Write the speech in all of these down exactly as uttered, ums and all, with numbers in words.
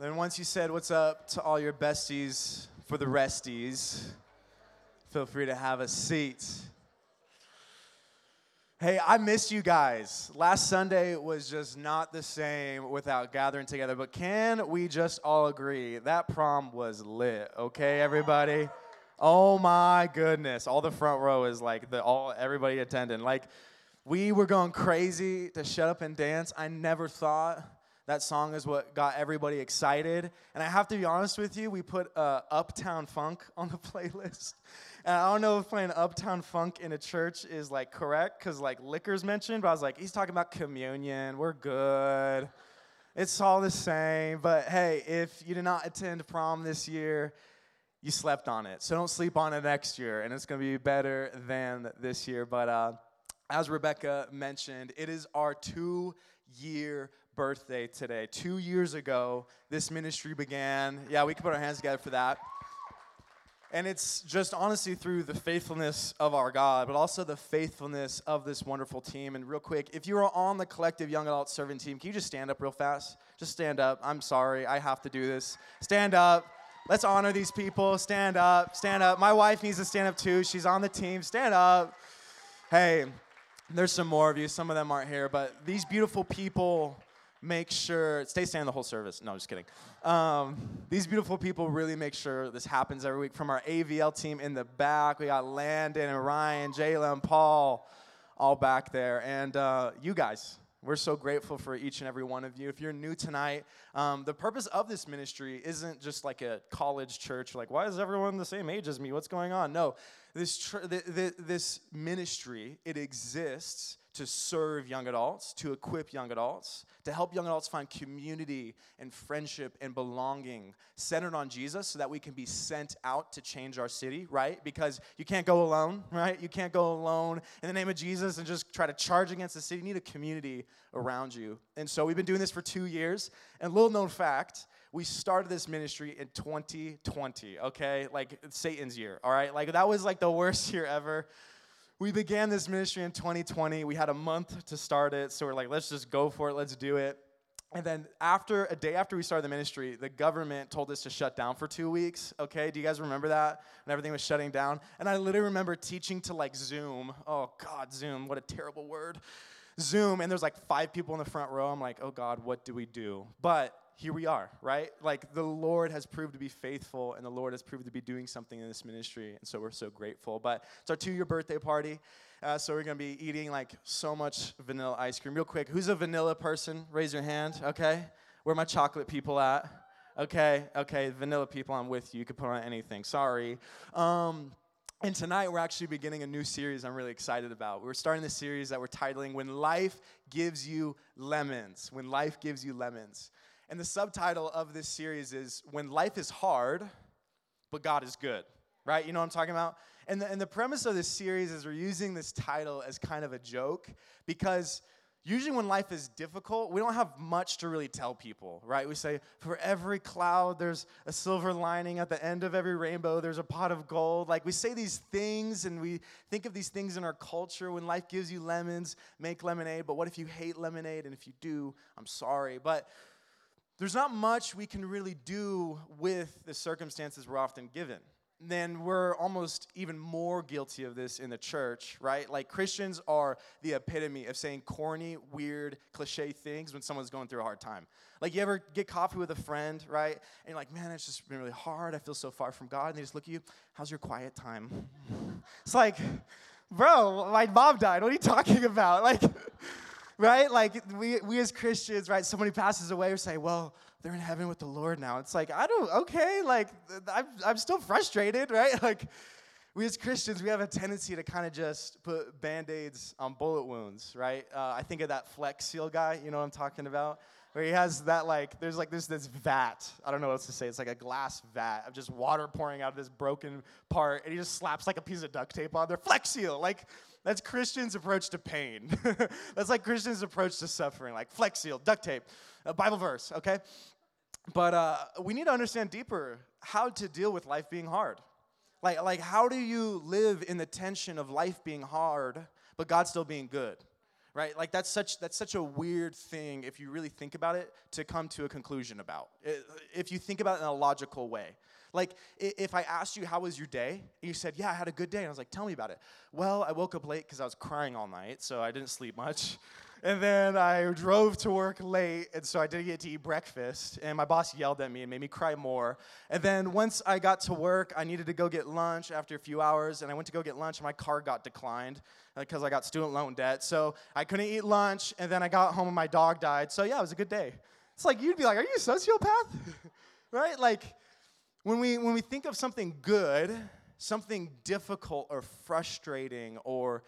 Then once you said what's up to all your besties for the resties, feel free to have a seat. Hey, I miss you guys. Last Sunday was just not the same without gathering together, but can we just all agree that prom was lit, okay, everybody? Oh my goodness. All the front row is like the all everybody attending. Like we were going crazy to Shut Up and Dance. I never thought that song is what got everybody excited. And I have to be honest with you, we put uh, Uptown Funk on the playlist. And I don't know if playing Uptown Funk in a church is like correct, because like liquor's mentioned, but I was like, he's talking about communion. We're good. It's all the same. But hey, if you did not attend prom this year, you slept on it. So don't sleep on it next year. And it's going to be better than this year. But uh, as Rebecca mentioned, it is our two-year birthday today. Two years ago, this ministry began. Yeah, we can put our hands together for that. And it's just honestly through the faithfulness of our God, but also the faithfulness of this wonderful team. And real quick, if you are on the collective young adult serving team, can you just stand up real fast? Just stand up. I'm sorry. I have to do this. Stand up. Let's honor these people. Stand up. Stand up. My wife needs to stand up too. She's on the team. Stand up. Hey, there's some more of you. Some of them aren't here, but these beautiful people make sure, stay standing the whole service. No, just kidding. Um, these beautiful people really make sure this happens every week. From our A V L team in the back, we got Landon and Ryan, Jayla and Paul, all back there. And uh, you guys, we're so grateful for each and every one of you. If you're new tonight, um, the purpose of this ministry isn't just like a college church, like, why is everyone the same age as me? What's going on? No, this tr- th- th- this ministry, it exists to serve young adults, to equip young adults, to help young adults find community and friendship and belonging centered on Jesus so that we can be sent out to change our city, right? Because you can't go alone, right? You can't go alone in the name of Jesus and just try to charge against the city. You need a community around you. And so we've been doing this for two years. And little known fact, we started this ministry in twenty twenty, okay? Like Satan's year, all right? Like that was like the worst year ever. We began this ministry in twenty twenty. We had a month to start it, so we're like, let's just go for it. Let's do it. And then after a day after we started the ministry, the government told us to shut down for two weeks. Okay, do you guys remember that? And everything was shutting down. And I literally remember teaching to like Zoom. Oh, God, Zoom. What a terrible word. Zoom. And there's like five people in the front row. I'm like, oh, God, what do we do? But here we are, right? Like the Lord has proved to be faithful and the Lord has proved to be doing something in this ministry. And so we're so grateful. But it's our two-year birthday party. Uh, so we're going to be eating like so much vanilla ice cream. Real quick, who's a vanilla person? Raise your hand, okay? Where are my chocolate people at? Okay, okay, vanilla people, I'm with you. You can put on anything. Sorry. Um, and tonight we're actually beginning a new series I'm really excited about. We're starting this series that we're titling, When Life Gives You Lemons. When Life Gives You Lemons. And the subtitle of this series is, When Life is Hard, But God is Good, right? You know what I'm talking about? And the, and the premise of this series is we're using this title as kind of a joke because usually when life is difficult, we don't have much to really tell people, right? We say, for every cloud, there's a silver lining. At the end of every rainbow, there's a pot of gold. Like, we say these things, and we think of these things in our culture. When life gives you lemons, make lemonade. But what if you hate lemonade? And if you do, I'm sorry. But there's not much we can really do with the circumstances we're often given. Then we're almost even more guilty of this in the church, right? Like Christians are the epitome of saying corny, weird, cliche things when someone's going through a hard time. Like you ever get coffee with a friend, right? And you're like, man, it's just been really hard. I feel so far from God. And they just look at you, how's your quiet time? It's like, bro, my mom died. What are you talking about? Like... Right? Like, we we as Christians, right, somebody passes away, we say, well, they're in heaven with the Lord now. It's like, I don't, okay, like, I'm, I'm still frustrated, right? Like, we as Christians, we have a tendency to kind of just put Band-Aids on bullet wounds, right? Uh, I think of that Flex Seal guy, you know what I'm talking about? Where he has that, like, there's like this this vat. I don't know what else to say. It's like a glass vat of just water pouring out of this broken part, and he just slaps like a piece of duct tape on there. Flex Seal, like... That's Christians' approach to pain. That's like Christians' approach to suffering, like Flex Seal, duct tape, a Bible verse, okay? But uh, we need to understand deeper how to deal with life being hard. Like, like how do you live in the tension of life being hard, but God still being good? right? Like that's such that's such a weird thing, if you really think about it, to come to a conclusion about, if you think about it in a logical way. Like, if I asked you, how was your day? And you said, yeah, I had a good day. And I was like, tell me about it. Well, I woke up late because I was crying all night, so I didn't sleep much. And then I drove to work late, and so I didn't get to eat breakfast. And my boss yelled at me and made me cry more. And then once I got to work, I needed to go get lunch after a few hours. And I went to go get lunch, and my car got declined because I got student loan debt. So I couldn't eat lunch, and then I got home, and my dog died. So, yeah, it was a good day. It's like, you'd be like, are you a sociopath? Right? Like, When we when we think of something good, something difficult or frustrating or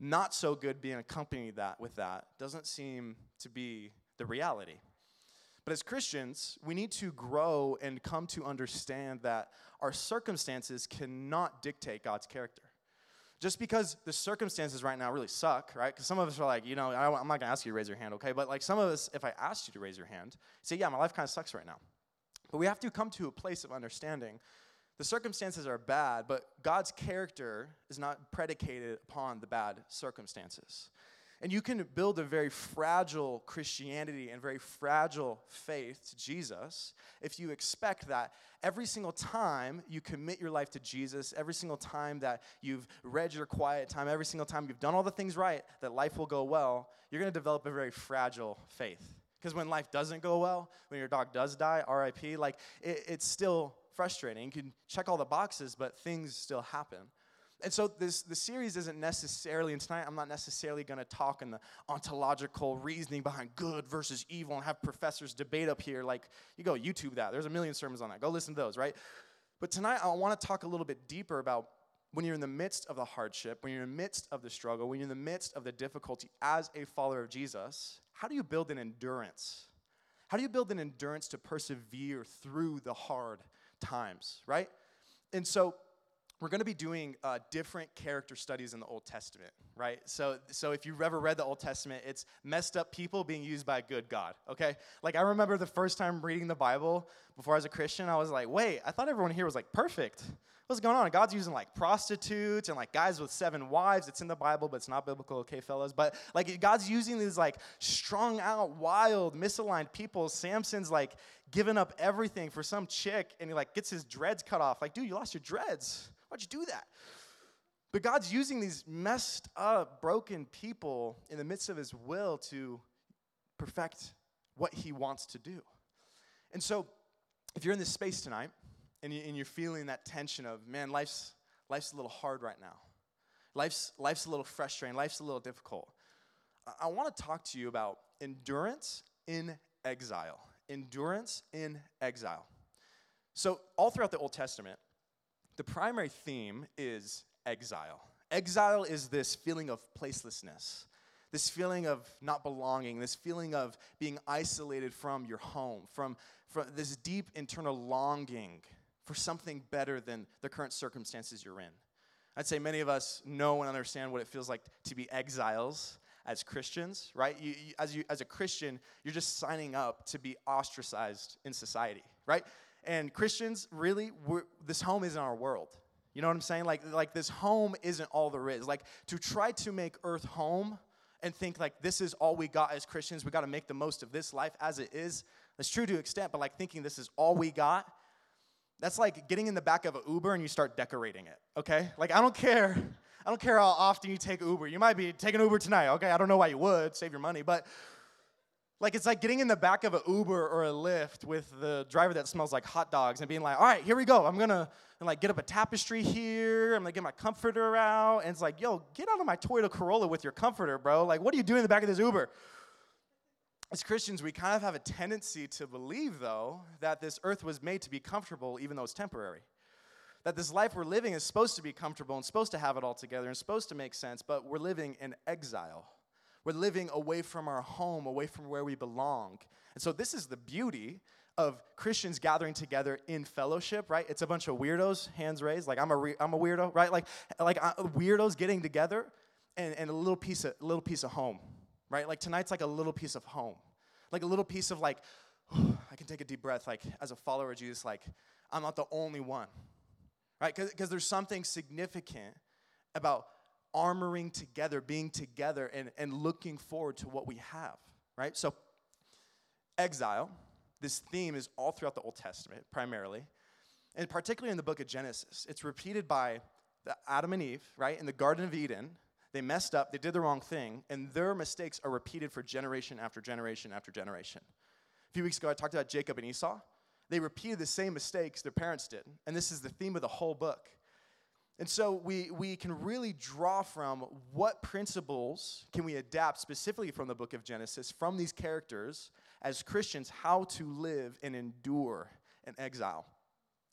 not so good being accompanied that with that doesn't seem to be the reality. But as Christians, we need to grow and come to understand that our circumstances cannot dictate God's character. Just because the circumstances right now really suck, right? Because some of us are like, you know, I, I'm not going to ask you to raise your hand, okay? But like some of us, if I asked you to raise your hand, say, yeah, my life kind of sucks right now. But we have to come to a place of understanding. The circumstances are bad, but God's character is not predicated upon the bad circumstances. And you can build a very fragile Christianity and very fragile faith to Jesus if you expect that every single time you commit your life to Jesus, every single time that you've read your quiet time, every single time you've done all the things right, that life will go well. You're going to develop a very fragile faith. Because when life doesn't go well, when your dog does die, R I P, like, it, it's still frustrating. You can check all the boxes, but things still happen. And so this the series isn't necessarily, and tonight I'm not necessarily going to talk in the ontological reasoning behind good versus evil and have professors debate up here. Like, you go YouTube that. There's a million sermons on that. Go listen to those, right? But tonight I want to talk a little bit deeper about when you're in the midst of the hardship, when you're in the midst of the struggle, when you're in the midst of the difficulty as a follower of Jesus, how do you build an endurance? How do you build an endurance to persevere through the hard times, right? And so we're going to be doing uh, different character studies in the Old Testament, right? So so if you've ever read the Old Testament, it's messed up people being used by a good God, okay? Like, I remember the first time reading the Bible before I was a Christian, I was like, wait, I thought everyone here was, like, perfect. What's going on? God's using, like, prostitutes and, like, guys with seven wives. It's in the Bible, but it's not biblical, okay, fellas? But, like, God's using these, like, strung out, wild, misaligned people. Samson's, like, giving up everything for some chick, and he, like, gets his dreads cut off. Like, dude, you lost your dreads. Why'd you do that? But God's using these messed up, broken people in the midst of his will to perfect what he wants to do. And so if you're in this space tonight and, you, and you're feeling that tension of, man, life's life's a little hard right now. Life's, life's a little frustrating. Life's a little difficult. I, I want to talk to you about endurance in exile. Endurance in exile. So all throughout the Old Testament, the primary theme is exile. Exile is this feeling of placelessness, this feeling of not belonging, this feeling of being isolated from your home, from, from this deep internal longing for something better than the current circumstances you're in. I'd say many of us know and understand what it feels like to be exiles as Christians, right? You, you, as, you, as a Christian, you're just signing up to be ostracized in society, right? And Christians, really, we're, this home isn't our world. You know what I'm saying? Like, like this home isn't all there is. Like, to try to make earth home and think, like, this is all we got as Christians. We got to make the most of this life as it is. That's true to an extent, but, like, thinking this is all we got, that's like getting in the back of an Uber and you start decorating it, okay? Like, I don't care. I don't care how often you take Uber. You might be taking Uber tonight, okay? I don't know why you would. Save your money, but... Like, it's like getting in the back of an Uber or a Lyft with the driver that smells like hot dogs and being like, all right, here we go. I'm going to, like, get up a tapestry here. I'm going to get my comforter out. And it's like, yo, get out of my Toyota Corolla with your comforter, bro. Like, what are you doing in the back of this Uber? As Christians, we kind of have a tendency to believe, though, that this earth was made to be comfortable even though it's temporary. That this life we're living is supposed to be comfortable and supposed to have it all together and supposed to make sense, but we're living in exile. We're living away from our home, away from where we belong. And so this is the beauty of Christians gathering together in fellowship, right? It's a bunch of weirdos, hands raised, like I'm a re- I'm a weirdo, right? Like like uh, weirdos getting together and, and a little piece of little piece of home, right? Like tonight's like a little piece of home. Like a little piece of like, I can take a deep breath, like as a follower of Jesus, like I'm not the only one, right? Because there's something significant about armoring together, being together, and, and looking forward to what we have, right? So exile, this theme is all throughout the Old Testament primarily, and particularly in the book of Genesis. It's repeated by the Adam and Eve, right, in the Garden of Eden. They messed up, they did the wrong thing, and their mistakes are repeated for generation after generation after generation. A few weeks ago, I talked about Jacob and Esau. They repeated the same mistakes their parents did, and this is the theme of the whole book. And so we, we can really draw from what principles can we adapt specifically from the book of Genesis, from these characters, as Christians, how to live and endure in exile.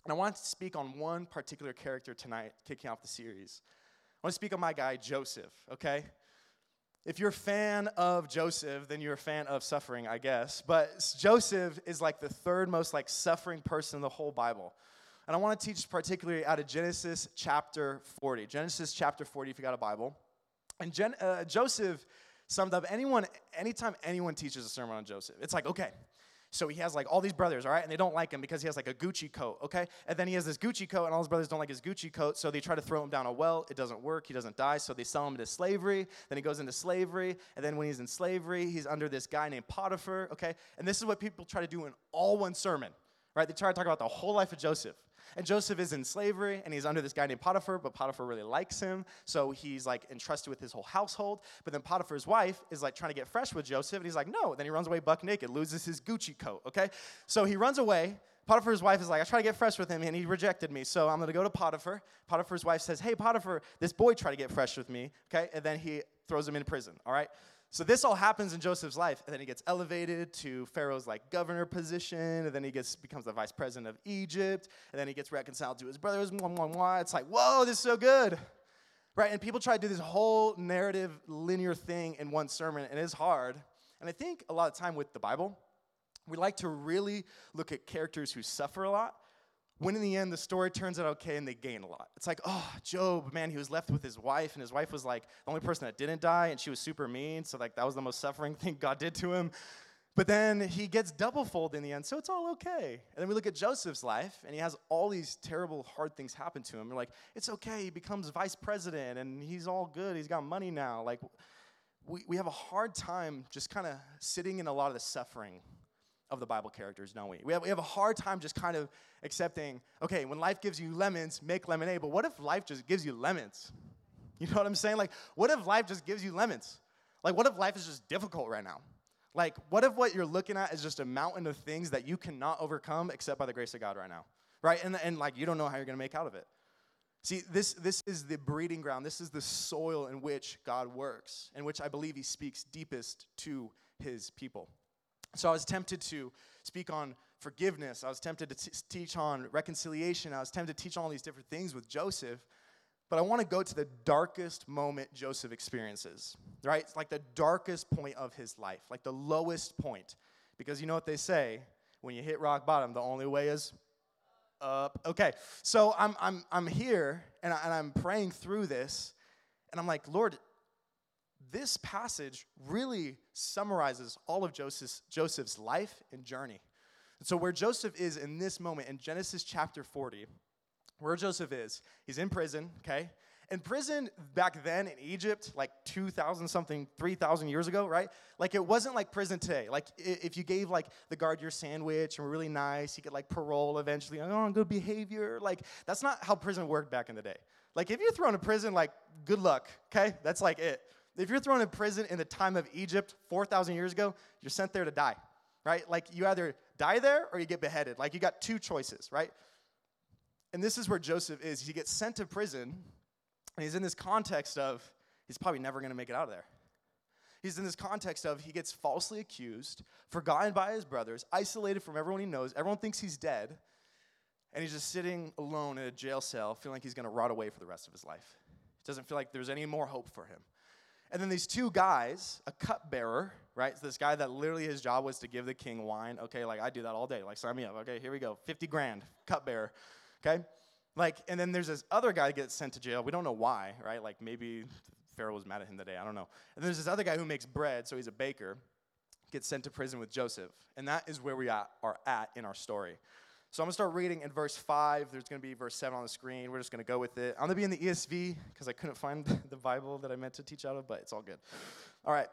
And I want to speak on one particular character tonight, kicking off the series. I want to speak on my guy, Joseph, okay? If you're a fan of Joseph, then you're a fan of suffering, I guess. But Joseph is like the third most like suffering person in the whole Bible. And I want to teach particularly out of Genesis chapter forty. Genesis chapter forty, if you got a Bible. And Gen- uh, Joseph summed up, anyone, anytime anyone teaches a sermon on Joseph, it's like, okay, so he has like all these brothers, all right, and they don't like him because he has like a Gucci coat, okay? And then he has this Gucci coat, and all his brothers don't like his Gucci coat, so they try to throw him down a well. It doesn't work. He doesn't die, so they sell him into slavery. Then he goes into slavery, and then when he's in slavery, he's under this guy named Potiphar, okay? And this is what people try to do in all one sermon, right? They try to talk about the whole life of Joseph. And Joseph is in slavery, and he's under this guy named Potiphar, but Potiphar really likes him, so he's, like, entrusted with his whole household. But then Potiphar's wife is, like, trying to get fresh with Joseph, and he's like, no. Then he runs away buck naked, loses his Gucci coat, okay? So he runs away. Potiphar's wife is like, I tried to get fresh with him, and he rejected me, so I'm going to go to Potiphar. Potiphar's wife says, hey, Potiphar, this boy tried to get fresh with me, okay? And then he throws him in prison, all right? So this all happens in Joseph's life, and then he gets elevated to Pharaoh's, like, governor position, and then he gets becomes the vice president of Egypt, and then he gets reconciled to his brothers, mwah, mwah, mwah. It's like, whoa, this is so good, right? And people try to do this whole narrative, linear thing in one sermon, and it's hard. And I think a lot of time with the Bible, we like to really look at characters who suffer a lot, when in the end, the story turns out okay and they gain a lot. It's like, oh, Job, man, he was left with his wife, and his wife was like the only person that didn't die, and she was super mean, so like that was the most suffering thing God did to him. But then he gets double-fold in the end, so it's all okay. And then we look at Joseph's life, and he has all these terrible, hard things happen to him. We're like, it's okay, he becomes vice president, and he's all good, he's got money now. Like, we, we have a hard time just kind of sitting in a lot of the suffering of the Bible characters, don't we? We have, we have a hard time just kind of accepting, okay, when life gives you lemons, make lemonade, but what if life just gives you lemons? You know what I'm saying? Like, what if life just gives you lemons? Like, what if life is just difficult right now? Like, what if what you're looking at is just a mountain of things that you cannot overcome except by the grace of God right now, right? And, and like, you don't know how you're going to make out of it. See, this, this is the breeding ground. This is the soil in which God works, in which I believe he speaks deepest to his people. So I was tempted to speak on forgiveness. I was tempted to t- teach on reconciliation. I was tempted to teach on all these different things with Joseph. But I want to go to the darkest moment Joseph experiences, right? It's like the darkest point of his life, like the lowest point. Because you know what they say, when you hit rock bottom, the only way is up. Okay, so I'm I'm I'm here, and, I, and I'm praying through this, and I'm like, Lord, this passage really summarizes all of Joseph's, Joseph's life and journey. And so where Joseph is in this moment, in Genesis chapter forty, where Joseph is, he's in prison, okay? In prison back then in Egypt, like two thousand something, three thousand years ago, right? Like it wasn't like prison today. Like if you gave like the guard your sandwich and were really nice, you could like parole eventually, oh, good behavior. Like that's not how prison worked back in the day. Like if you're thrown in prison, like good luck, okay? That's like it. If you're thrown in prison in the time of Egypt four thousand years ago, you're sent there to die, right? Like you either die there or you get beheaded. Like you got two choices, right? And this is where Joseph is. He gets sent to prison, and he's in this context of he's probably never going to make it out of there. He's in this context of he gets falsely accused, forgotten by his brothers, isolated from everyone he knows. Everyone thinks he's dead, and he's just sitting alone in a jail cell feeling like he's going to rot away for the rest of his life. It doesn't feel like there's any more hope for him. And then these two guys, a cupbearer, right? So this guy that literally his job was to give the king wine. Okay, like I do that all day. Like sign me up. Okay, here we go. fifty grand, cupbearer. Okay? Like, and then there's this other guy that gets sent to jail. We don't know why, right? Like maybe Pharaoh was mad at him that day. I don't know. And there's this other guy who makes bread, so he's a baker, gets sent to prison with Joseph. And that is where we are at in our story. So I'm going to start reading in verse five. There's going to be verse seven on the screen. We're just going to go with it. I'm going to be in the E S V because I couldn't find the Bible that I meant to teach out of, but it's all good. All right.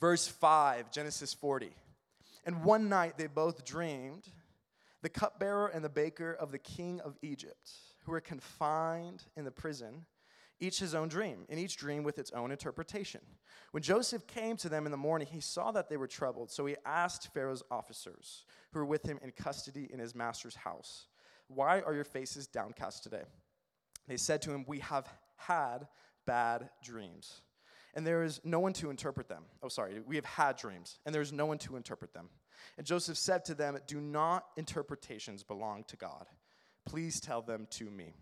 Verse five, Genesis forty. And one night they both dreamed, the cupbearer and the baker of the king of Egypt, who were confined in the prison, each his own dream, and each dream with its own interpretation. When Joseph came to them in the morning, he saw that they were troubled, so he asked Pharaoh's officers, who were with him in custody in his master's house, "Why are your faces downcast today?" They said to him, "We have had bad dreams, and there is no one to interpret them." Oh, sorry, we have had dreams, and there is no one to interpret them. And Joseph said to them, "Do not interpretations belong to God? Please tell them to me."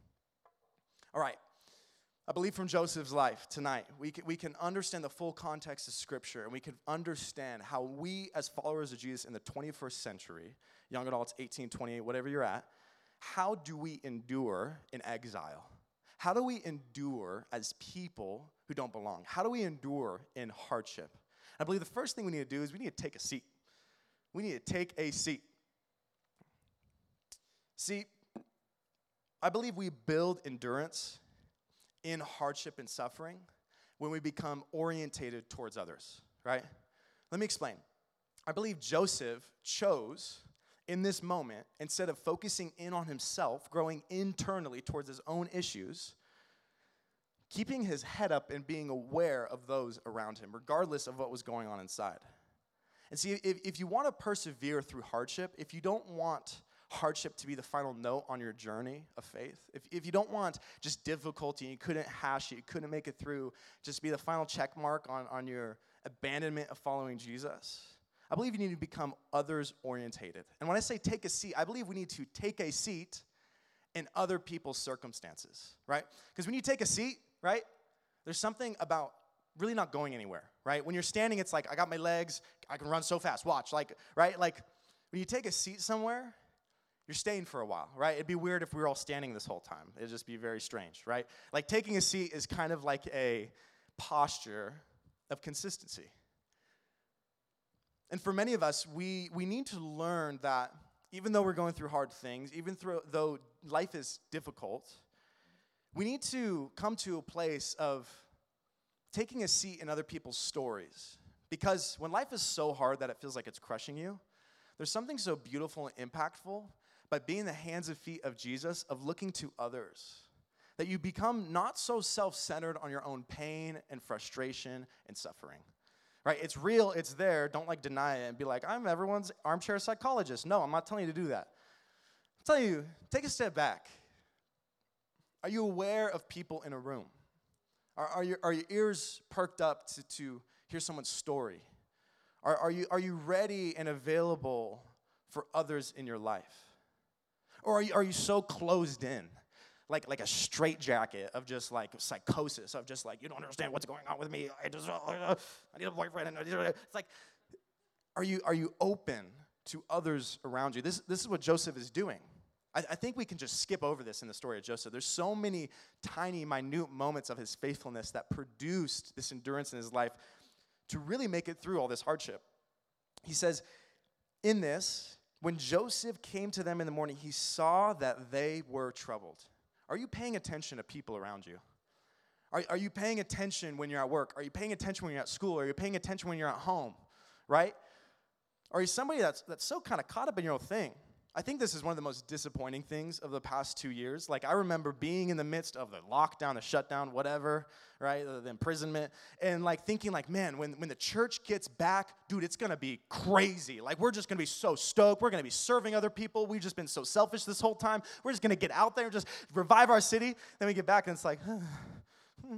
All right, I believe from Joseph's life tonight, we can, we can understand the full context of Scripture, and we can understand how we as followers of Jesus in the twenty-first century, young adults, eighteen, twenty-eight, whatever you're at, how do we endure in exile? How do we endure as people who don't belong? How do we endure in hardship? I believe the first thing we need to do is we need to take a seat. We need to take a seat. See, I believe we build endurance in hardship and suffering when we become orientated towards others, right? Let me explain. I believe Joseph chose in this moment, instead of focusing in on himself, growing internally towards his own issues, keeping his head up and being aware of those around him, regardless of what was going on inside. And see, if, if you want to persevere through hardship, if you don't want hardship to be the final note on your journey of faith, if, if you don't want just difficulty, you couldn't hash it, you couldn't make it through, just be the final check mark on, on your abandonment of following Jesus, I believe you need to become others-orientated. And when I say take a seat, I believe we need to take a seat in other people's circumstances, right? Because when you take a seat, right, there's something about really not going anywhere, right? When you're standing, it's like, I got my legs, I can run so fast, watch, like, right? Like, when you take a seat somewhere, you're staying for a while, right? It'd be weird if we were all standing this whole time. It'd just be very strange, right? Like, taking a seat is kind of like a posture of consistency. And for many of us, we, we need to learn that even though we're going through hard things, even through, though life is difficult, we need to come to a place of taking a seat in other people's stories. Because when life is so hard that it feels like it's crushing you, there's something so beautiful and impactful by being the hands and feet of Jesus, of looking to others, that you become not so self-centered on your own pain and frustration and suffering. Right, it's real, it's there, don't like deny it and be like, I'm everyone's armchair psychologist. No, I'm not telling you to do that. I'm telling you, take a step back. Are you aware of people in a room? Are, are, your, are your ears perked up to, to hear someone's story? Are, are, you, are you ready and available for others in your life? Or are you, are you so closed in? Like, like a straitjacket of just like psychosis, of just like, you don't understand what's going on with me. I just, uh, I need a boyfriend. It's like, are you are you open to others around you? This, this is what Joseph is doing. I, I think we can just skip over this in the story of Joseph. There's so many tiny, minute moments of his faithfulness that produced this endurance in his life to really make it through all this hardship. He says, in this, when Joseph came to them in the morning, he saw that they were troubled. Are you paying attention to people around you? Are, are you paying attention when you're at work? Are you paying attention when you're at school? Are you paying attention when you're at home, right? Are you somebody that's that's so kind of caught up in your own thing? I think this is one of the most disappointing things of the past two years. Like, I remember being in the midst of the lockdown, the shutdown, whatever, right, the, the imprisonment, and, like, thinking, like, man, when, when the church gets back, dude, it's going to be crazy. Like, we're just going to be so stoked. We're going to be serving other people. We've just been so selfish this whole time. We're just going to get out there and just revive our city. Then we get back, and it's like, huh, hmm.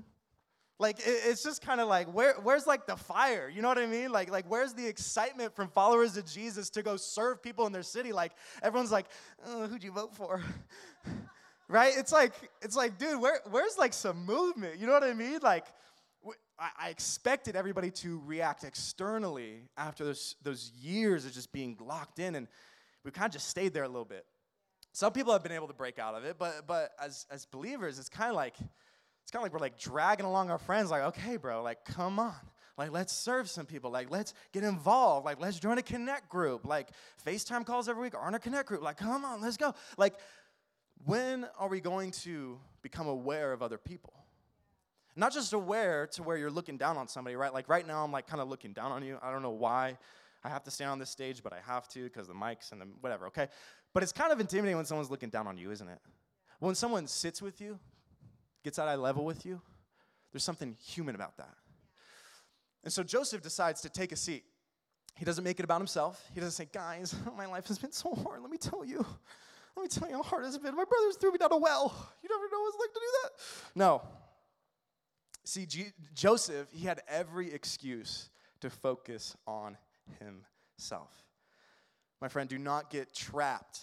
Like, it's just kind of like, where, where's, like, the fire? You know what I mean? Like, like where's the excitement from followers of Jesus to go serve people in their city? Like, everyone's like, oh, who'd you vote for? Right? It's like, it's like, dude, where, where's, like, some movement? You know what I mean? Like, I expected everybody to react externally after those, those years of just being locked in, and we kind of just stayed there a little bit. Some people have been able to break out of it, but, but as, as believers, it's kind of like, It's kind of like we're, like, dragging along our friends, like, okay, bro, like, come on. Like, let's serve some people. Like, let's get involved. Like, let's join a Connect group. Like, FaceTime calls every week aren't a Connect group. Like, come on, let's go. Like, when are we going to become aware of other people? Not just aware to where you're looking down on somebody, right? Like, right now, I'm, like, kind of looking down on you. I don't know why I have to stand on this stage, but I have to because the mics and the whatever, okay? But it's kind of intimidating when someone's looking down on you, isn't it? When someone sits with you, gets at eye level with you, there's something human about that. And so Joseph decides to take a seat. He doesn't make it about himself. He doesn't say, guys, my life has been so hard. Let me tell you. Let me tell you how hard it's been. My brothers threw me down a well. You never know what it's like to do that. No. See, G- Joseph, he had every excuse to focus on himself. My friend, do not get trapped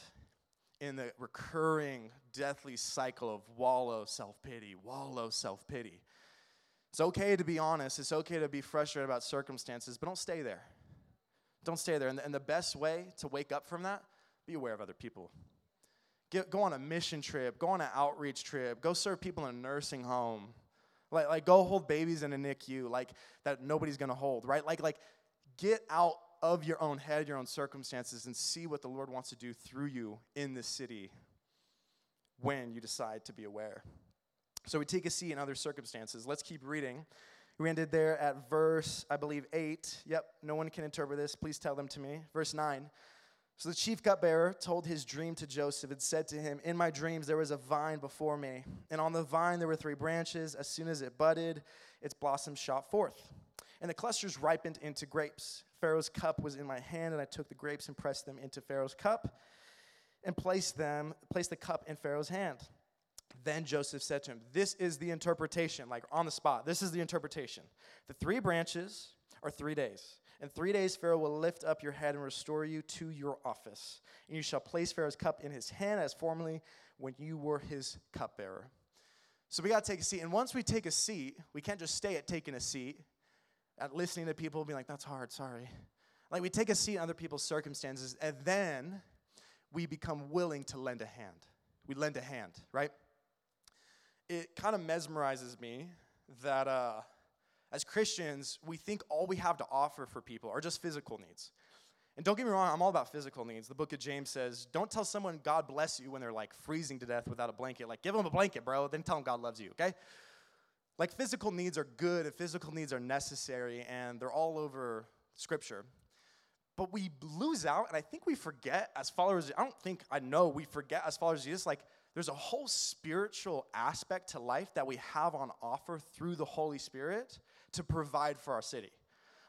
in the recurring deathly cycle of wallow self-pity, wallow self-pity. It's okay to be honest. It's okay to be frustrated about circumstances, but don't stay there. Don't stay there. And the, and the best way to wake up from that, be aware of other people. Get, go on a mission trip. Go on an outreach trip. Go serve people in a nursing home. Like, like go hold babies in a N I C U like that nobody's going to hold, right? Like, like get out of your own head, your own circumstances, and see what the Lord wants to do through you in this city when you decide to be aware. So we take a seat in other circumstances. Let's keep reading. We ended there at verse, I believe, eight. Yep, no one can interpret this. Please tell them to me. Verse nine. So the chief cupbearer told his dream to Joseph and said to him, in my dreams there was a vine before me, and on the vine there were three branches. As soon as it budded, its blossoms shot forth, and the clusters ripened into grapes. Pharaoh's cup was in my hand, and I took the grapes and pressed them into Pharaoh's cup and placed them, placed the cup in Pharaoh's hand. Then Joseph said to him, this is the interpretation, like on the spot. This is the interpretation. The three branches are three days. In three days, Pharaoh will lift up your head and restore you to your office. And you shall place Pharaoh's cup in his hand as formerly when you were his cupbearer. So we got to take a seat. And once we take a seat, we can't just stay at taking a seat, at listening to people, being like, that's hard, sorry. Like, we take a seat in other people's circumstances, and then we become willing to lend a hand. We lend a hand, right? It kind of mesmerizes me that uh, as Christians, we think all we have to offer for people are just physical needs. And don't get me wrong, I'm all about physical needs. The book of James says, don't tell someone God bless you when they're like freezing to death without a blanket. Like, give them a blanket, bro, then tell them God loves you, okay? Like, physical needs are good and physical needs are necessary, and they're all over Scripture. But we lose out, and I think we forget as followers, I don't think I know we forget as followers of Jesus, like, there's a whole spiritual aspect to life that we have on offer through the Holy Spirit to provide for our city.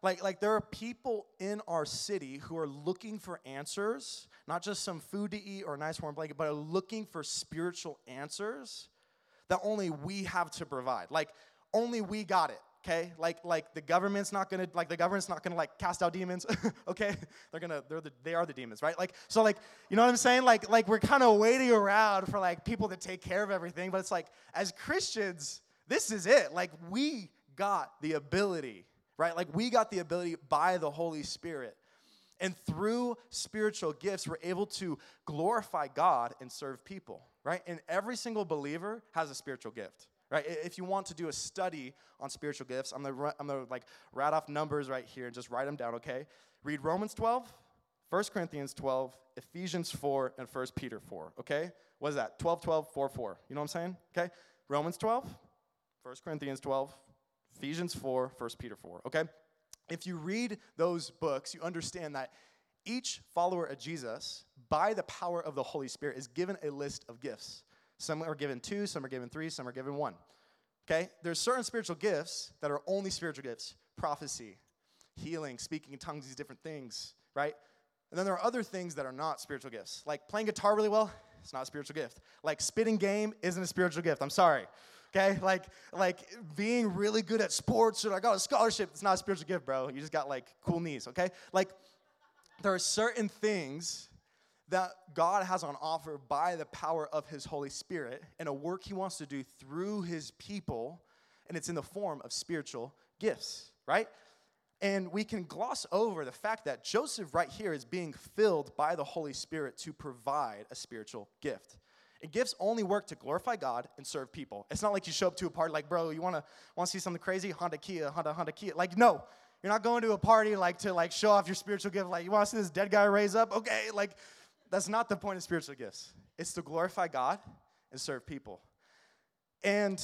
Like, like there are people in our city who are looking for answers, not just some food to eat or a nice warm blanket, but are looking for spiritual answers that only we have to provide. Like, only we got it, okay? Like, like the government's not gonna, like the government's not gonna like cast out demons, okay? They're gonna, they're the, they are the demons, right? Like, so like, you know what I'm saying? Like, like we're kind of waiting around for like people to take care of everything, but it's like, as Christians, this is it. Like, we got the ability, right? Like, we got the ability by the Holy Spirit. And through spiritual gifts, we're able to glorify God and serve people, right? And every single believer has a spiritual gift, right? If you want to do a study on spiritual gifts, I'm gonna, I'm gonna like rat off numbers right here and just write them down, okay? Read Romans twelve, First Corinthians twelve, Ephesians four, and First Peter four, okay? What is that? twelve, twelve, four, four. You know what I'm saying? Okay? Romans twelve, First Corinthians twelve, Ephesians four, First Peter four, okay? If you read those books, you understand that each follower of Jesus, by the power of the Holy Spirit, is given a list of gifts. Some are given two, some are given three, some are given one. Okay? There's certain spiritual gifts that are only spiritual gifts. Prophecy, healing, speaking in tongues, these different things, right? And then there are other things that are not spiritual gifts. Like playing guitar really well, it's not a spiritual gift. Like spitting game isn't a spiritual gift. I'm sorry. Okay, like like being really good at sports or like, oh, a scholarship, it's not a spiritual gift, bro. You just got like cool knees, okay? Like there are certain things that God has on offer by the power of his Holy Spirit and a work he wants to do through his people, and it's in the form of spiritual gifts, right? And we can gloss over the fact that Joseph right here is being filled by the Holy Spirit to provide a spiritual gift. And gifts only work to glorify God and serve people. It's not like you show up to a party like, bro, you want to want to see something crazy? Honda, Kia, Honda, Honda, Kia. Like, no. You're not going to a party like to like show off your spiritual gift. Like, you want to see this dead guy raise up? Okay. Like, that's not the point of spiritual gifts. It's to glorify God and serve people. And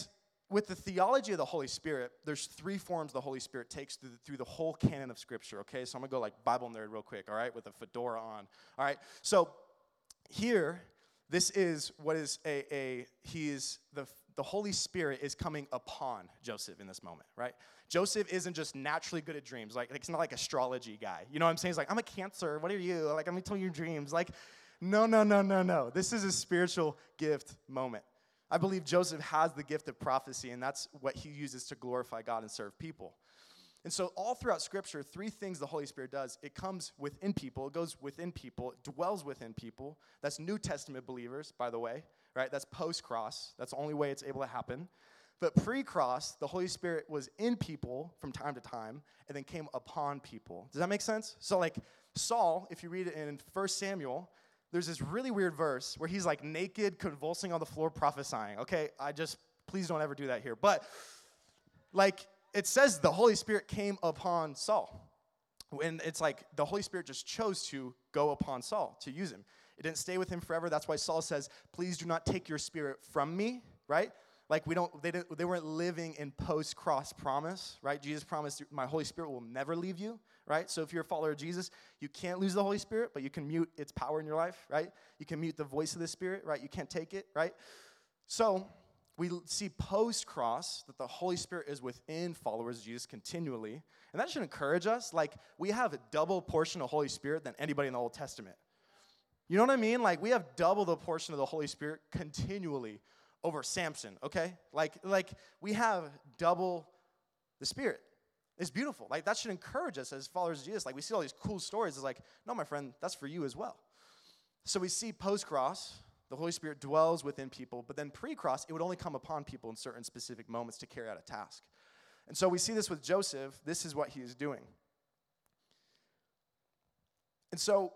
with the theology of the Holy Spirit, there's three forms the Holy Spirit takes through the, through the whole canon of Scripture, okay? So I'm going to go like Bible nerd real quick, all right, with a fedora on, all right? So here, this is what is a, a he is, the, the Holy Spirit is coming upon Joseph in this moment, right? Joseph isn't just naturally good at dreams. Like, like it's not like astrology guy. You know what I'm saying? He's like, I'm a Cancer. What are you? Like, I'm going to tell you your dreams. Like, no, no, no, no, no. This is a spiritual gift moment. I believe Joseph has the gift of prophecy, and that's what he uses to glorify God and serve people. And so all throughout Scripture, three things the Holy Spirit does. It comes within people. It goes within people. It dwells within people. That's New Testament believers, by the way, right? That's post-cross. That's the only way it's able to happen. But pre-cross, the Holy Spirit was in people from time to time and then came upon people. Does that make sense? So like Saul, if you read it in First Samuel, there's this really weird verse where he's like naked, convulsing on the floor, prophesying. Okay, I just, please don't ever do that here. But like it says the Holy Spirit came upon Saul. And it's like the Holy Spirit just chose to go upon Saul, to use him. It didn't stay with him forever. That's why Saul says, please do not take your spirit from me, right? Like we don't, they didn't, they weren't living in post-cross promise, right? Jesus promised, my Holy Spirit will never leave you, right? So if you're a follower of Jesus, you can't lose the Holy Spirit, but you can mute its power in your life, right? You can mute the voice of the Spirit, right? You can't take it, right? So we see post-cross that the Holy Spirit is within followers of Jesus continually, and that should encourage us. Like we have a double portion of Holy Spirit than anybody in the Old Testament. You know what I mean? Like we have double the portion of the Holy Spirit continually over Samson, okay? Like, like we have double the Spirit. It's beautiful. Like, that should encourage us as followers of Jesus. Like, we see all these cool stories. It's like, no, my friend, that's for you as well. So we see post-cross, the Holy Spirit dwells within people, but then pre-cross, it would only come upon people in certain specific moments to carry out a task. And so we see this with Joseph. This is what he is doing. And so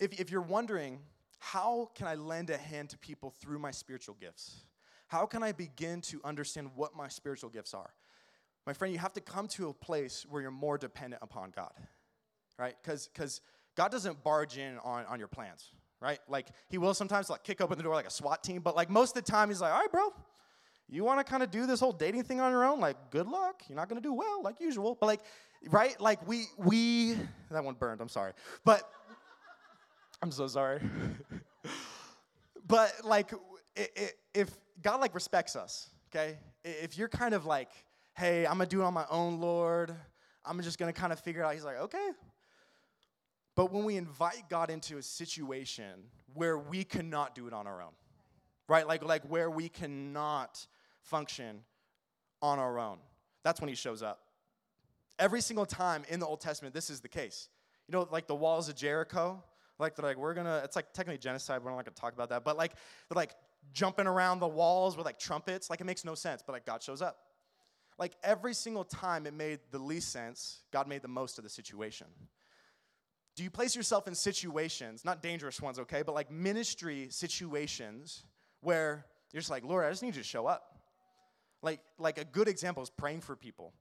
if, if you're wondering, how can I lend a hand to people through my spiritual gifts? How can I begin to understand what my spiritual gifts are? My friend, you have to come to a place where you're more dependent upon God, right? Because because God doesn't barge in on, on your plans, right? Like, he will sometimes, like, kick open the door like a SWAT team, but, like, most of the time, he's like, all right, bro, you want to kind of do this whole dating thing on your own? Like, good luck. You're not going to do well, like usual. But, like, right? Like, we, we, that one burned, I'm sorry. But I'm so sorry. But, like, it, it, if God, like, respects us, okay? If you're kind of, like, hey, I'm going to do it on my own, Lord. I'm just going to kind of figure it out. He's like, okay. But when we invite God into a situation where we cannot do it on our own, right? Like, like where we cannot function on our own, that's when he shows up. Every single time in the Old Testament, this is the case. You know, like the walls of Jericho, like they're like, we're going to, it's like technically genocide, we're not going to talk about that, but like, they're like jumping around the walls with like trumpets, like it makes no sense, but like God shows up. Like every single time it made the least sense, God made the most of the situation. Do you place yourself in situations, not dangerous ones, okay, but like ministry situations where you're just like, Lord, I just need you to show up. Like, like a good example is praying for people.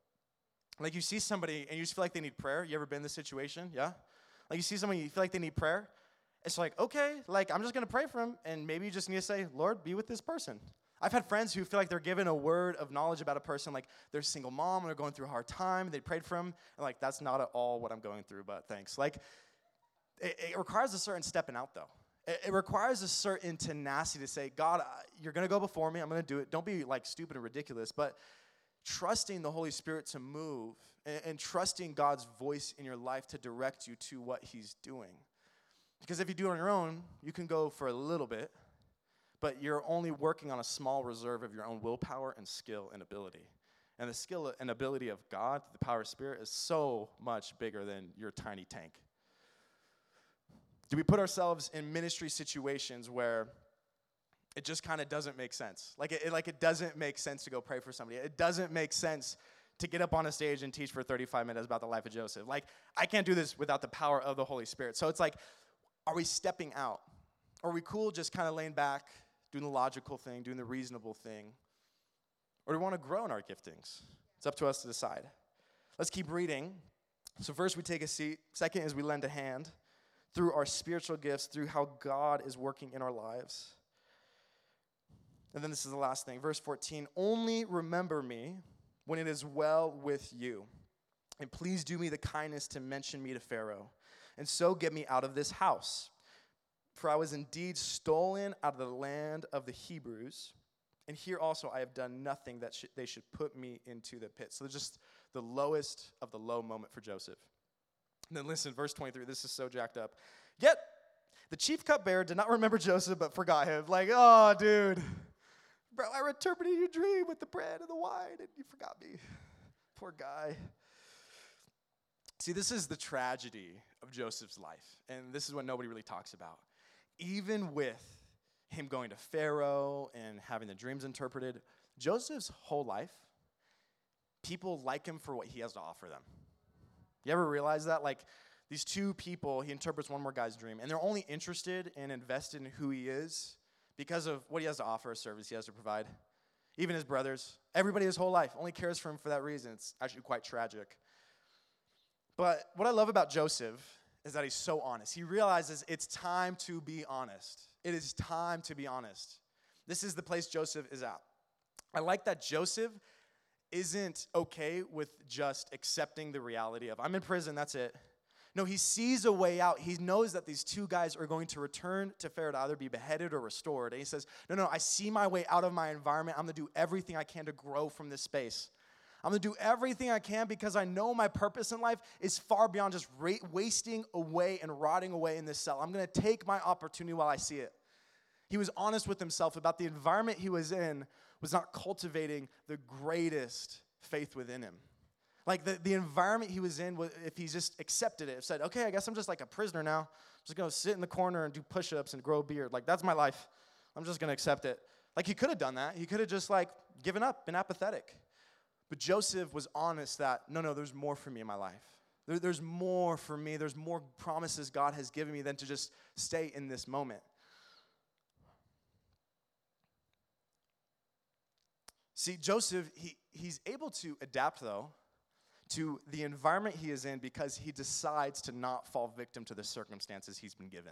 Like you see somebody and you just feel like they need prayer. You ever been in this situation? Yeah? Like you see somebody, you feel like they need prayer. It's like, okay, like I'm just going to pray for them. And maybe you just need to say, Lord, be with this person. I've had friends who feel like they're given a word of knowledge about a person, like they're a single mom and they're going through a hard time. They prayed for them. And like, that's not at all what I'm going through, but thanks. Like it, it requires a certain stepping out though. It, it requires a certain tenacity to say, God, you're going to go before me. I'm going to do it. Don't be like stupid and ridiculous, but trusting the Holy Spirit to move and, and trusting God's voice in your life to direct you to what he's doing. Because if you do it on your own, you can go for a little bit, but you're only working on a small reserve of your own willpower and skill and ability. And the skill and ability of God, the power of Spirit, is so much bigger than your tiny tank. Do we put ourselves in ministry situations where it just kind of doesn't make sense? Like it, it, like it doesn't make sense to go pray for somebody. It doesn't make sense to get up on a stage and teach for thirty-five minutes about the life of Joseph. Like, I can't do this without the power of the Holy Spirit. So it's like, are we stepping out? Are we cool just kind of laying back, doing the logical thing, doing the reasonable thing? Or do we want to grow in our giftings? It's up to us to decide. Let's keep reading. So first, we take a seat. Second is we lend a hand through our spiritual gifts, through how God is working in our lives. And then this is the last thing. Verse fourteen, only remember me when it is well with you. And please do me the kindness to mention me to Pharaoh. And so get me out of this house. For I was indeed stolen out of the land of the Hebrews. And here also I have done nothing that sh- they should put me into the pit. So just the lowest of the low moment for Joseph. And then listen, verse twenty-three. This is so jacked up. Yet the chief cupbearer did not remember Joseph but forgot him. Like, oh, dude. Bro, I interpreted your dream with the bread and the wine, and you forgot me. Poor guy. See, this is the tragedy of Joseph's life, and this is what nobody really talks about. Even with him going to Pharaoh and having the dreams interpreted, Joseph's whole life, people like him for what he has to offer them. You ever realize that? Like, these two people, he interprets one more guy's dream, and they're only interested and invested in who he is because of what he has to offer, a service he has to provide. Even his brothers, everybody his whole life only cares for him for that reason. It's actually quite tragic. But what I love about Joseph is that he's so honest. He realizes it's time to be honest. It is time to be honest. This is the place Joseph is at. I like that Joseph isn't okay with just accepting the reality of, I'm in prison, that's it. No, he sees a way out. He knows that these two guys are going to return to Pharaoh to either be beheaded or restored. And he says, no, no, I see my way out of my environment. I'm going to do everything I can to grow from this space. I'm going to do everything I can because I know my purpose in life is far beyond just ra- wasting away and rotting away in this cell. I'm going to take my opportunity while I see it. He was honest with himself about the environment he was in was not cultivating the greatest faith within him. Like, the, the environment he was in, if he just accepted it, said, okay, I guess I'm just like a prisoner now. I'm just going to sit in the corner and do push-ups and grow a beard. Like, that's my life. I'm just going to accept it. Like, he could have done that. He could have just, like, given up, been apathetic. But Joseph was honest that, no, no, there's more for me in my life. There, there's more for me. There's more promises God has given me than to just stay in this moment. See, Joseph, he he's able to adapt, though, to the environment he is in because he decides to not fall victim to the circumstances he's been given.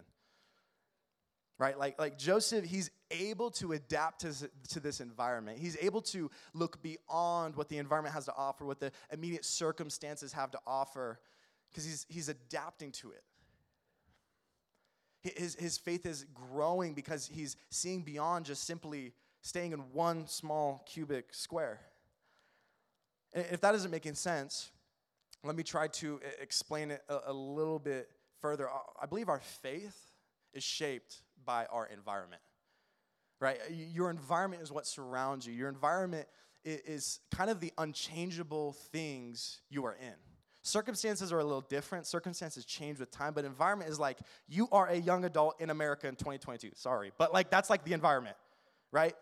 Right? Like, like Joseph, he's able to adapt to, to this environment. He's able to look beyond what the environment has to offer, what the immediate circumstances have to offer, because he's he's adapting to it. His, his faith is growing because he's seeing beyond just simply staying in one small cubic square. If that isn't making sense, let me try to explain it a, a little bit further. I believe our faith is shaped by our environment, right? Your environment is what surrounds you. Your environment is kind of the unchangeable things you are in. Circumstances are a little different. Circumstances change with time, but environment is like, you are a young adult in America in twenty twenty-two. Sorry, but like that's like the environment, right?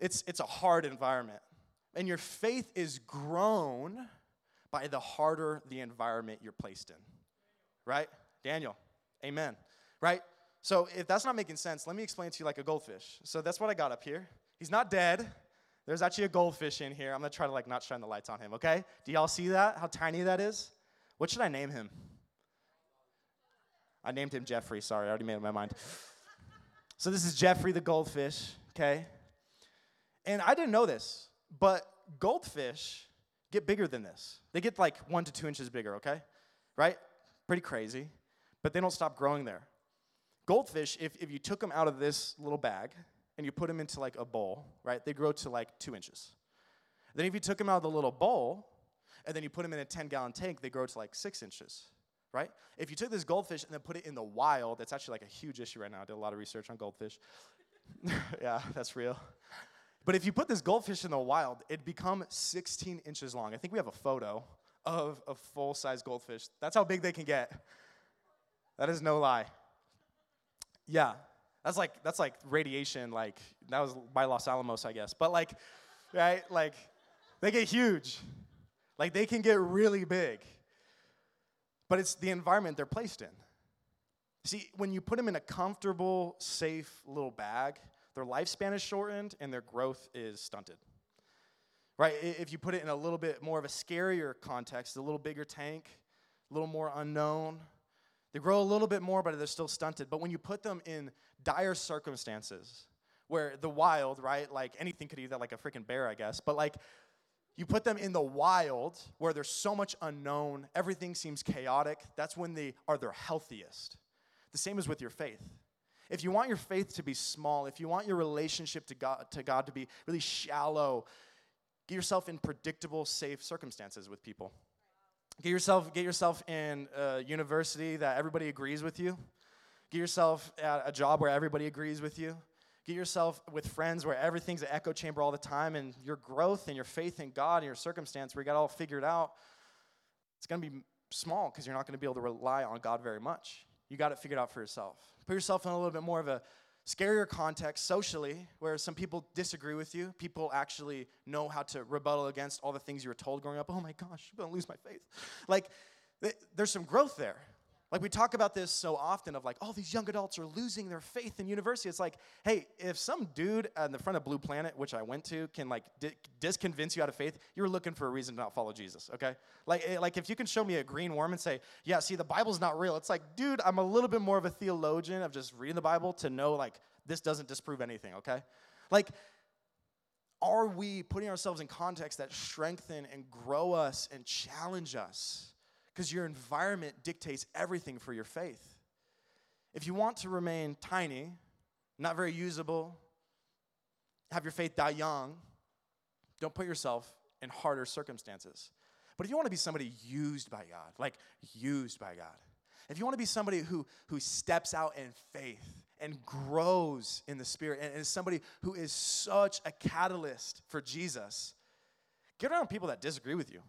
It's it's a hard environment. And your faith is grown by the harder the environment you're placed in, right? Daniel, amen, right? So if that's not making sense, let me explain to you like a goldfish. So that's what I got up here. He's not dead. There's actually a goldfish in here. I'm going to try to like not shine the lights on him, okay? Do y'all see that, how tiny that is? What should I name him? I named him Jeffrey. Sorry, I already made up my mind. So this is Jeffrey the goldfish, okay? And I didn't know this. But goldfish get bigger than this. They get like one to two inches bigger, okay? Right? Pretty crazy. But they don't stop growing there. Goldfish, if, if you took them out of this little bag and you put them into like a bowl, right, they grow to like two inches. Then if you took them out of the little bowl and then you put them in a ten-gallon tank, they grow to like six inches, right? If you took this goldfish and then put it in the wild, that's actually like a huge issue right now. I did a lot of research on goldfish. Yeah, that's real. But if you put this goldfish in the wild, it'd become sixteen inches long. I think we have a photo of a full-size goldfish. That's how big they can get. That is no lie. Yeah, that's like that's like radiation. Like that was by Los Alamos, I guess. But like, right? Like they get huge. Like they can get really big. But it's the environment they're placed in. See, when you put them in a comfortable, safe little bag, their lifespan is shortened, and their growth is stunted. Right? If you put it in a little bit more of a scarier context, a little bigger tank, a little more unknown, they grow a little bit more, but they're still stunted. But when you put them in dire circumstances, where the wild, right, like anything could eat that, like a freaking bear, I guess, but like you put them in the wild where there's so much unknown, everything seems chaotic, that's when they are their healthiest. The same is with your faith. If you want your faith to be small, if you want your relationship to God to, God to be really shallow, get yourself in predictable, safe circumstances with people. Get yourself, get yourself in a university that everybody agrees with you. Get yourself at a job where everybody agrees with you. Get yourself with friends where everything's an echo chamber all the time, and your growth and your faith in God and your circumstance where you got it all figured out, it's going to be small because you're not going to be able to rely on God very much. You got it figured out for yourself. Put yourself in a little bit more of a scarier context socially where some people disagree with you. People actually know how to rebuttal against all the things you were told growing up. Oh, my gosh, I'm going to lose my faith. Like, th- there's some growth there. Like, we talk about this so often of, like, oh, these young adults are losing their faith in university. It's like, hey, if some dude in the front of Blue Planet, which I went to, can, like, di- disconvince you out of faith, you're looking for a reason to not follow Jesus, okay? Like, like if you can show me a green worm and say, yeah, see, the Bible's not real. It's like, dude, I'm a little bit more of a theologian of just reading the Bible to know, like, this doesn't disprove anything, okay? Like, are we putting ourselves in contexts that strengthen and grow us and challenge us? Because your environment dictates everything for your faith. If you want to remain tiny, not very usable, have your faith die young, don't put yourself in harder circumstances. But if you want to be somebody used by God, like used by God, if you want to be somebody who, who steps out in faith and grows in the Spirit and is somebody who is such a catalyst for Jesus, get around people that disagree with you.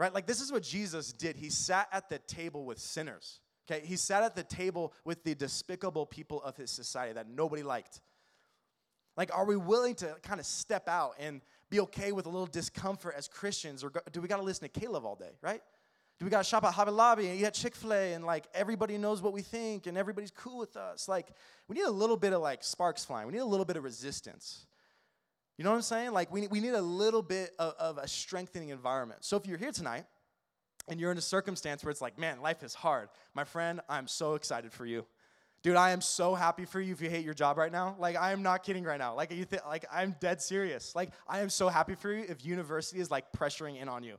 Right? Like, this is what Jesus did. He sat at the table with sinners. Okay? He sat at the table with the despicable people of his society that nobody liked. Like, are we willing to kind of step out and be okay with a little discomfort as Christians? Or do we got to listen to Caleb all day, right? Do we got to shop at Hobby Lobby and eat at Chick-fil-A and, like, everybody knows what we think and everybody's cool with us? Like, we need a little bit of, like, sparks flying. We need a little bit of resistance. You know what I'm saying? Like, we need, we need a little bit of, of a strengthening environment. So if you're here tonight and you're in a circumstance where it's like, man, life is hard, my friend, I'm so excited for you. Dude, I am so happy for you if you hate your job right now. Like, I am not kidding right now. Like, you th- like I'm dead serious. Like, I am so happy for you if university is, like, pressuring in on you,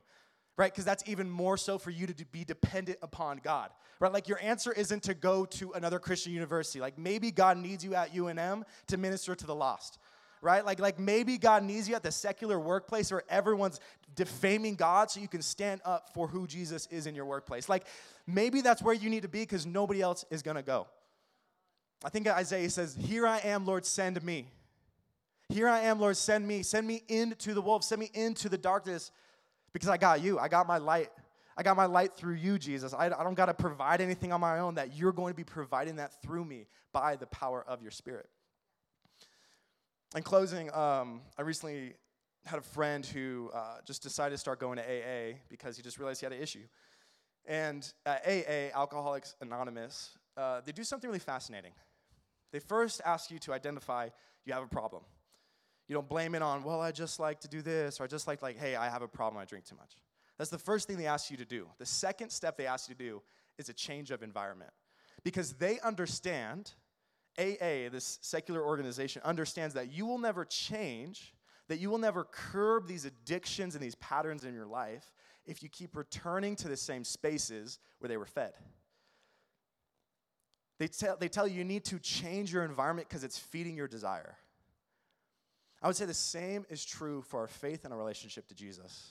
right? Because that's even more so for you to d- be dependent upon God, right? Like, your answer isn't to go to another Christian university. Like, maybe God needs you at U N M to minister to the lost, right? Like, like maybe God needs you at the secular workplace where everyone's defaming God so you can stand up for who Jesus is in your workplace. Like, maybe that's where you need to be because nobody else is going to go. I think Isaiah says, here I am, Lord, send me. Here I am, Lord, send me. Send me into the wolves. Send me into the darkness because I got you. I got my light. I got my light through you, Jesus. I, I don't got to provide anything on my own, that you're going to be providing that through me by the power of your Spirit. In closing, um, I recently had a friend who uh, just decided to start going to A A because he just realized he had an issue. And at A A, Alcoholics Anonymous, uh, they do something really fascinating. They first ask you to identify you have a problem. You don't blame it on, well, I just like to do this, or I just like, like, hey, I have a problem, I drink too much. That's the first thing they ask you to do. The second step they ask you to do is a change of environment because they understand A A, this secular organization, understands that you will never change, that you will never curb these addictions and these patterns in your life if you keep returning to the same spaces where they were fed. They tell, they tell you you need to change your environment because it's feeding your desire. I would say the same is true for our faith and our relationship to Jesus.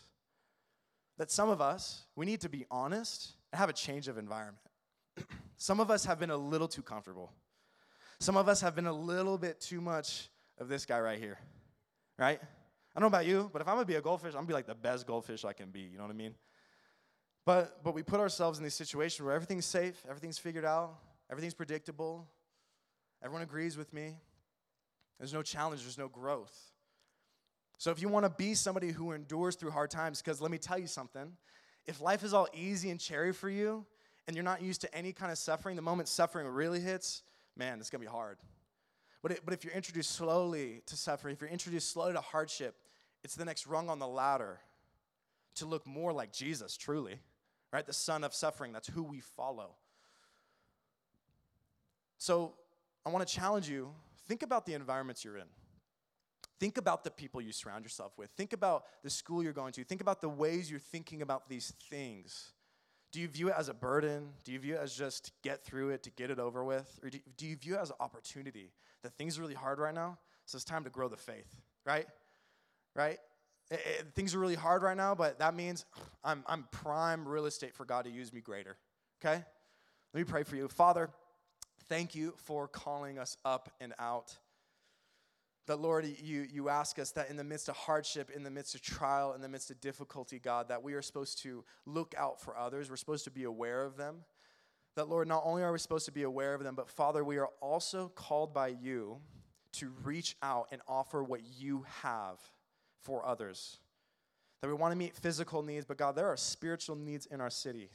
That some of us, we need to be honest and have a change of environment. Some of us have been a little too comfortable. Some of us have been a little bit too much of this guy right here, right? I don't know about you, but if I'm going to be a goldfish, I'm going to be like the best goldfish I can be, you know what I mean? But but we put ourselves in these situations where everything's safe, everything's figured out, everything's predictable, everyone agrees with me. There's no challenge, there's no growth. So if you want to be somebody who endures through hard times, because let me tell you something, if life is all easy and cherry for you, and you're not used to any kind of suffering, the moment suffering really hits, man, it's going to be hard. But, it, but if you're introduced slowly to suffering, if you're introduced slowly to hardship, it's the next rung on the ladder to look more like Jesus, truly, right? The son of suffering, that's who we follow. So I want to challenge you, think about the environments you're in. Think about the people you surround yourself with. Think about the school you're going to. Think about the ways you're thinking about these things. Do you view it as a burden? Do you view it as just to get through it, to get it over with? Or do, do you view it as an opportunity? That things are really hard right now, so it's time to grow the faith, right? Right? It, it, things are really hard right now, but that means I'm, I'm prime real estate for God to use me greater, okay? Let me pray for you. Father, thank you for calling us up and out. That, Lord, you, you ask us that in the midst of hardship, in the midst of trial, in the midst of difficulty, God, that we are supposed to look out for others. We're supposed to be aware of them. That, Lord, not only are we supposed to be aware of them, but, Father, we are also called by you to reach out and offer what you have for others. That we want to meet physical needs, but, God, there are spiritual needs in our city.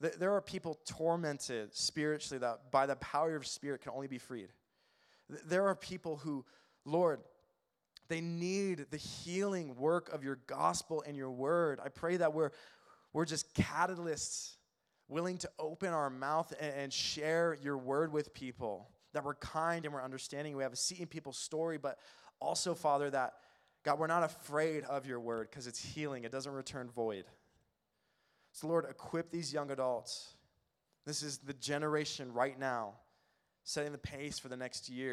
There are people tormented spiritually that by the power of your spirit can only be freed. There are people who, Lord, they need the healing work of your gospel and your word. I pray that we're, we're just catalysts willing to open our mouth and, and share your word with people, that we're kind and we're understanding. We have a seat in people's story, but also, Father, that, God, we're not afraid of your word because it's healing. It doesn't return void. So, Lord, equip these young adults. This is the generation right now, setting the pace for the next year.